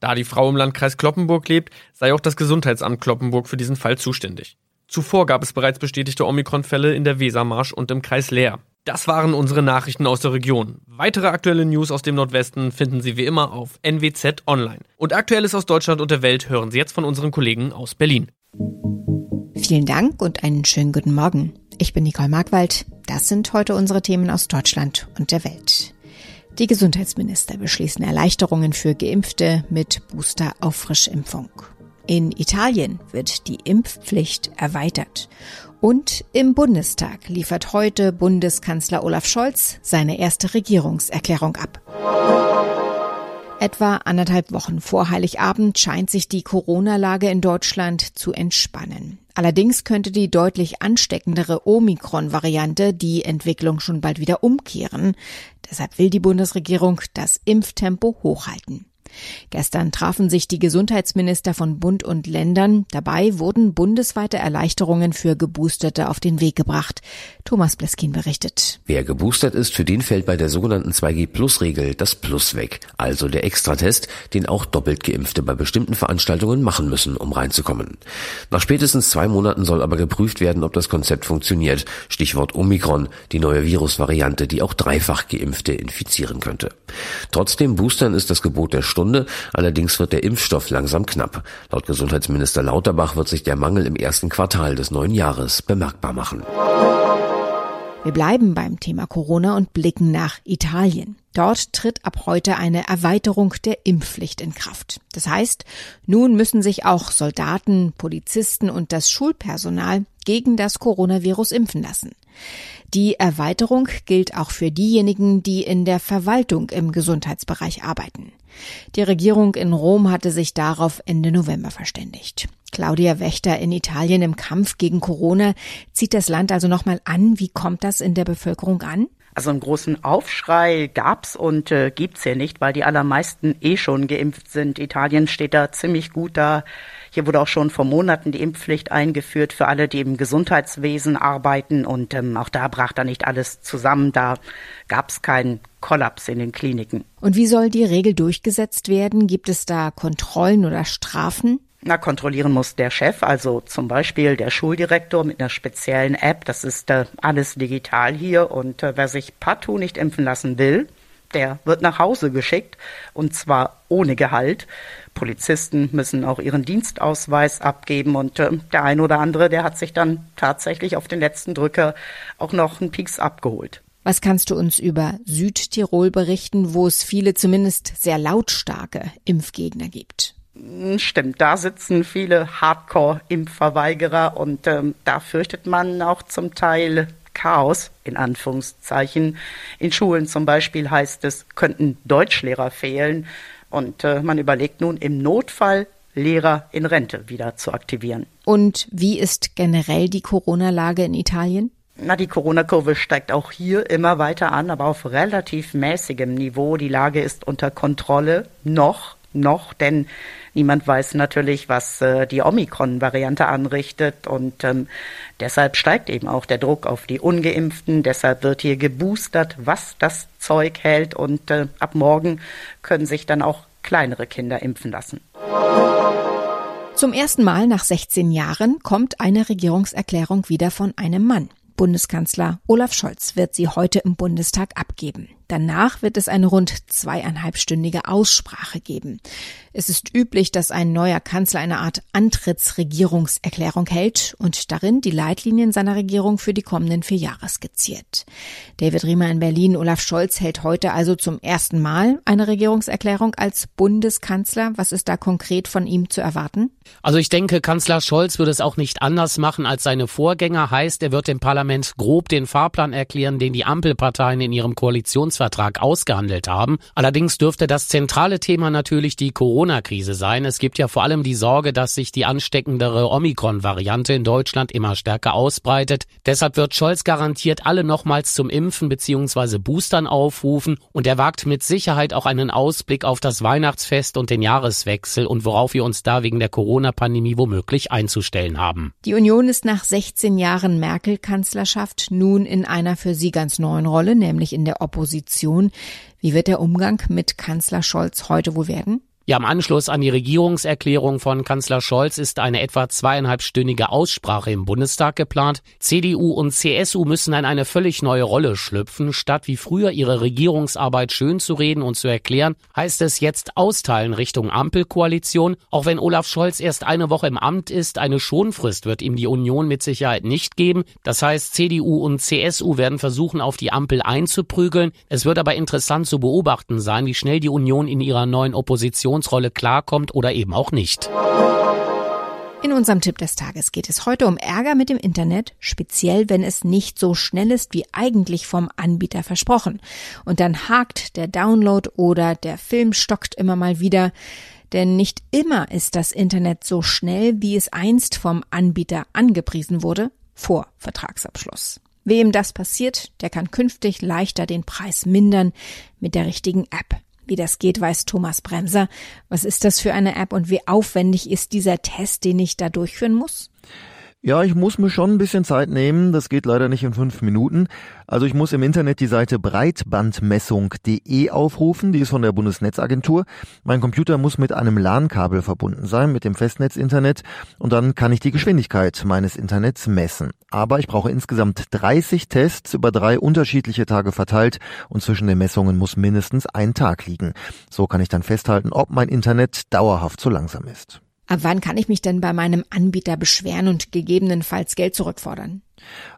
Da die Frau im Landkreis Cloppenburg lebt, sei auch das Gesundheitsamt Cloppenburg für diesen Fall zuständig. Zuvor gab es bereits bestätigte Omikron-Fälle in der Wesermarsch und im Kreis Leer. Das waren unsere Nachrichten aus der Region. Weitere aktuelle News aus dem Nordwesten finden Sie wie immer auf NWZ Online. Und Aktuelles aus Deutschland und der Welt hören Sie jetzt von unseren Kollegen aus Berlin. Vielen Dank und einen schönen guten Morgen. Ich bin Nicole Markwald. Das sind heute unsere Themen aus Deutschland und der Welt. Die Gesundheitsminister beschließen Erleichterungen für Geimpfte mit Booster-Auffrischimpfung. In Italien wird die Impfpflicht erweitert. Und im Bundestag liefert heute Bundeskanzler Olaf Scholz seine erste Regierungserklärung ab. Etwa 1,5 Wochen vor Heiligabend scheint sich die Corona-Lage in Deutschland zu entspannen. Allerdings könnte die deutlich ansteckendere Omikron-Variante die Entwicklung schon bald wieder umkehren. Deshalb will die Bundesregierung das Impftempo hochhalten. Gestern trafen sich die Gesundheitsminister von Bund und Ländern. Dabei wurden bundesweite Erleichterungen für Geboosterte auf den Weg gebracht. Thomas Bleskin berichtet. Wer geboostert ist, für den fällt bei der sogenannten 2G-Plus-Regel das Plus weg. Also der Extratest, den auch doppelt Geimpfte bei bestimmten Veranstaltungen machen müssen, um reinzukommen. Nach spätestens 2 Monaten soll aber geprüft werden, ob das Konzept funktioniert. Stichwort Omikron, die neue Virusvariante, die auch 3-fach Geimpfte infizieren könnte. Trotzdem Boostern ist das Gebot der Stunde. Allerdings wird der Impfstoff langsam knapp. Laut Gesundheitsminister Lauterbach wird sich der Mangel im ersten Quartal des neuen Jahres bemerkbar machen. Wir bleiben beim Thema Corona und blicken nach Italien. Dort tritt ab heute eine Erweiterung der Impfpflicht in Kraft. Das heißt, nun müssen sich auch Soldaten, Polizisten und das Schulpersonal gegen das Coronavirus impfen lassen. Die Erweiterung gilt auch für diejenigen, die in der Verwaltung im Gesundheitsbereich arbeiten. Die Regierung in Rom hatte sich darauf Ende November verständigt. Claudia Wächter in Italien im Kampf gegen Corona zieht das Land also nochmal an. Wie kommt das in der Bevölkerung an? Also einen großen Aufschrei gab's und gibt's hier nicht, weil die allermeisten schon geimpft sind. Italien steht da ziemlich gut da. Hier wurde auch schon vor Monaten die Impfpflicht eingeführt für alle, die im Gesundheitswesen arbeiten. Und auch da brach da nicht alles zusammen. Da gab's keinen Kollaps in den Kliniken. Und wie soll die Regel durchgesetzt werden? Gibt es da Kontrollen oder Strafen? Na, kontrollieren muss der Chef, also zum Beispiel der Schuldirektor mit einer speziellen App. Das ist alles digital hier und wer sich partout nicht impfen lassen will, der wird nach Hause geschickt und zwar ohne Gehalt. Polizisten müssen auch ihren Dienstausweis abgeben und der ein oder andere, der hat sich dann tatsächlich auf den letzten Drücker auch noch einen Pieks abgeholt. Was kannst du uns über Südtirol berichten, wo es viele zumindest sehr lautstarke Impfgegner gibt? Stimmt, da sitzen viele Hardcore-Impfverweigerer und da fürchtet man auch zum Teil Chaos, in Anführungszeichen. In Schulen zum Beispiel heißt es, könnten Deutschlehrer fehlen. Und man überlegt nun im Notfall, Lehrer in Rente wieder zu aktivieren. Und wie ist generell die Corona-Lage in Italien? Na, die Corona-Kurve steigt auch hier immer weiter an, aber auf relativ mäßigem Niveau. Die Lage ist unter Kontrolle, noch, denn niemand weiß natürlich, was die Omikron-Variante anrichtet. Und deshalb steigt eben auch der Druck auf die Ungeimpften. Deshalb wird hier geboostert, was das Zeug hält. Und ab morgen können sich dann auch kleinere Kinder impfen lassen. Zum ersten Mal nach 16 Jahren kommt eine Regierungserklärung wieder von einem Mann. Bundeskanzler Olaf Scholz wird sie heute im Bundestag abgeben. Danach wird es eine rund 2,5-stündige Aussprache geben. Es ist üblich, dass ein neuer Kanzler eine Art Antrittsregierungserklärung hält und darin die Leitlinien seiner Regierung für die kommenden 4 Jahre skizziert. David Riemer in Berlin. Olaf Scholz hält heute also zum ersten Mal eine Regierungserklärung als Bundeskanzler. Was ist da konkret von ihm zu erwarten? Also ich denke, Kanzler Scholz würde es auch nicht anders machen als seine Vorgänger. Heißt, er wird dem Parlament grob den Fahrplan erklären, den die Ampelparteien in ihrem Koalitionsvertrag ausgehandelt haben. Allerdings dürfte das zentrale Thema natürlich die Corona-Krise sein. Es gibt ja vor allem die Sorge, dass sich die ansteckendere Omikron-Variante in Deutschland immer stärker ausbreitet. Deshalb wird Scholz garantiert alle nochmals zum Impfen bzw. Boostern aufrufen. Und er wagt mit Sicherheit auch einen Ausblick auf das Weihnachtsfest und den Jahreswechsel und worauf wir uns da wegen der Corona-Pandemie womöglich einzustellen haben. Die Union ist nach 16 Jahren Merkel-Kanzlerschaft nun in einer für sie ganz neuen Rolle, nämlich in der Opposition. Wie wird der Umgang mit Kanzler Scholz heute wohl werden? Ja, im Anschluss an die Regierungserklärung von Kanzler Scholz ist eine etwa 2,5-stündige Aussprache im Bundestag geplant. CDU und CSU müssen in eine völlig neue Rolle schlüpfen. Statt wie früher ihre Regierungsarbeit schön zu reden und zu erklären, heißt es jetzt austeilen Richtung Ampelkoalition. Auch wenn Olaf Scholz erst eine Woche im Amt ist, eine Schonfrist wird ihm die Union mit Sicherheit nicht geben. Das heißt, CDU und CSU werden versuchen, auf die Ampel einzuprügeln. Es wird aber interessant zu beobachten sein, wie schnell die Union in ihrer neuen Oppositionsrolle klarkommt oder eben auch nicht. In unserem Tipp des Tages geht es heute um Ärger mit dem Internet, speziell wenn es nicht so schnell ist, wie eigentlich vom Anbieter versprochen. Und dann hakt der Download oder der Film stockt immer mal wieder. Denn nicht immer ist das Internet so schnell, wie es einst vom Anbieter angepriesen wurde, vor Vertragsabschluss. Wem das passiert, der kann künftig leichter den Preis mindern mit der richtigen App. Wie das geht, weiß Thomas Bremser. Was ist das für eine App und wie aufwendig ist dieser Test, den ich da durchführen muss? Ja, ich muss mir schon ein bisschen Zeit nehmen. Das geht leider nicht in 5 Minuten. Also ich muss im Internet die Seite breitbandmessung.de aufrufen. Die ist von der Bundesnetzagentur. Mein Computer muss mit einem LAN-Kabel verbunden sein, mit dem Festnetz-Internet. Und dann kann ich die Geschwindigkeit meines Internets messen. Aber ich brauche insgesamt 30 Tests über 3 unterschiedliche Tage verteilt. Und zwischen den Messungen muss mindestens ein Tag liegen. So kann ich dann festhalten, ob mein Internet dauerhaft zu langsam ist. Ab wann kann ich mich denn bei meinem Anbieter beschweren und gegebenenfalls Geld zurückfordern?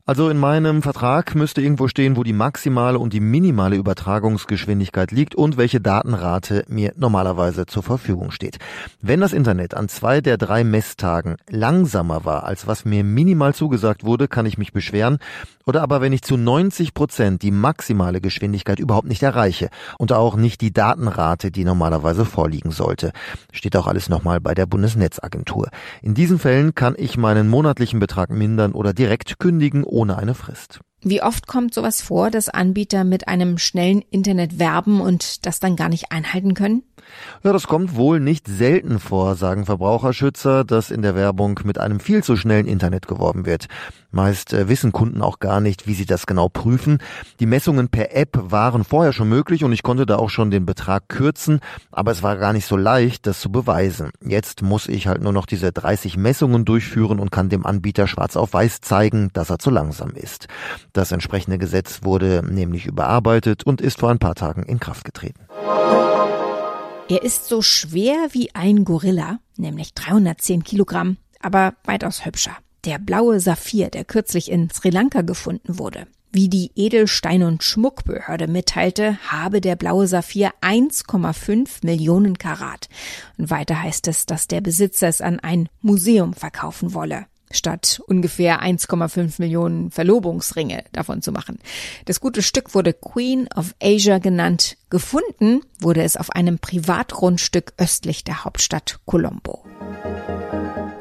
Also in meinem Vertrag müsste irgendwo stehen, wo die maximale und die minimale Übertragungsgeschwindigkeit liegt und welche Datenrate mir normalerweise zur Verfügung steht. Wenn das Internet an 2 der 3 Messtagen langsamer war, als was mir minimal zugesagt wurde, kann ich mich beschweren. Oder aber wenn ich zu 90% die maximale Geschwindigkeit überhaupt nicht erreiche und auch nicht die Datenrate, die normalerweise vorliegen sollte. Steht auch alles nochmal bei der Bundesnetzagentur. In diesen Fällen kann ich meinen monatlichen Betrag mindern oder direkt kündigen. Ohne eine Frist. Wie oft kommt sowas vor, dass Anbieter mit einem schnellen Internet werben und das dann gar nicht einhalten können? Ja, das kommt wohl nicht selten vor, sagen Verbraucherschützer, dass in der Werbung mit einem viel zu schnellen Internet geworben wird. Meist wissen Kunden auch gar nicht, wie sie das genau prüfen. Die Messungen per App waren vorher schon möglich und ich konnte da auch schon den Betrag kürzen, aber es war gar nicht so leicht, das zu beweisen. Jetzt muss ich halt nur noch diese 30 Messungen durchführen und kann dem Anbieter schwarz auf weiß zeigen, dass er zu langsam ist. Das entsprechende Gesetz wurde nämlich überarbeitet und ist vor ein paar Tagen in Kraft getreten. Er ist so schwer wie ein Gorilla, nämlich 310 Kilogramm, aber weitaus hübscher. Der blaue Saphir, der kürzlich in Sri Lanka gefunden wurde. Wie die Edelstein- und Schmuckbehörde mitteilte, habe der blaue Saphir 1,5 Millionen Karat. Und weiter heißt es, dass der Besitzer es an ein Museum verkaufen wolle. statt ungefähr 1,5 Millionen Verlobungsringe davon zu machen. Das gute Stück wurde Queen of Asia genannt. Gefunden wurde es auf einem Privatgrundstück östlich der Hauptstadt Colombo.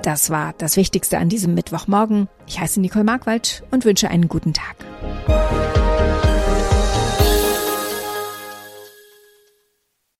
Das war das Wichtigste an diesem Mittwochmorgen. Ich heiße Nicole Markwald und wünsche einen guten Tag.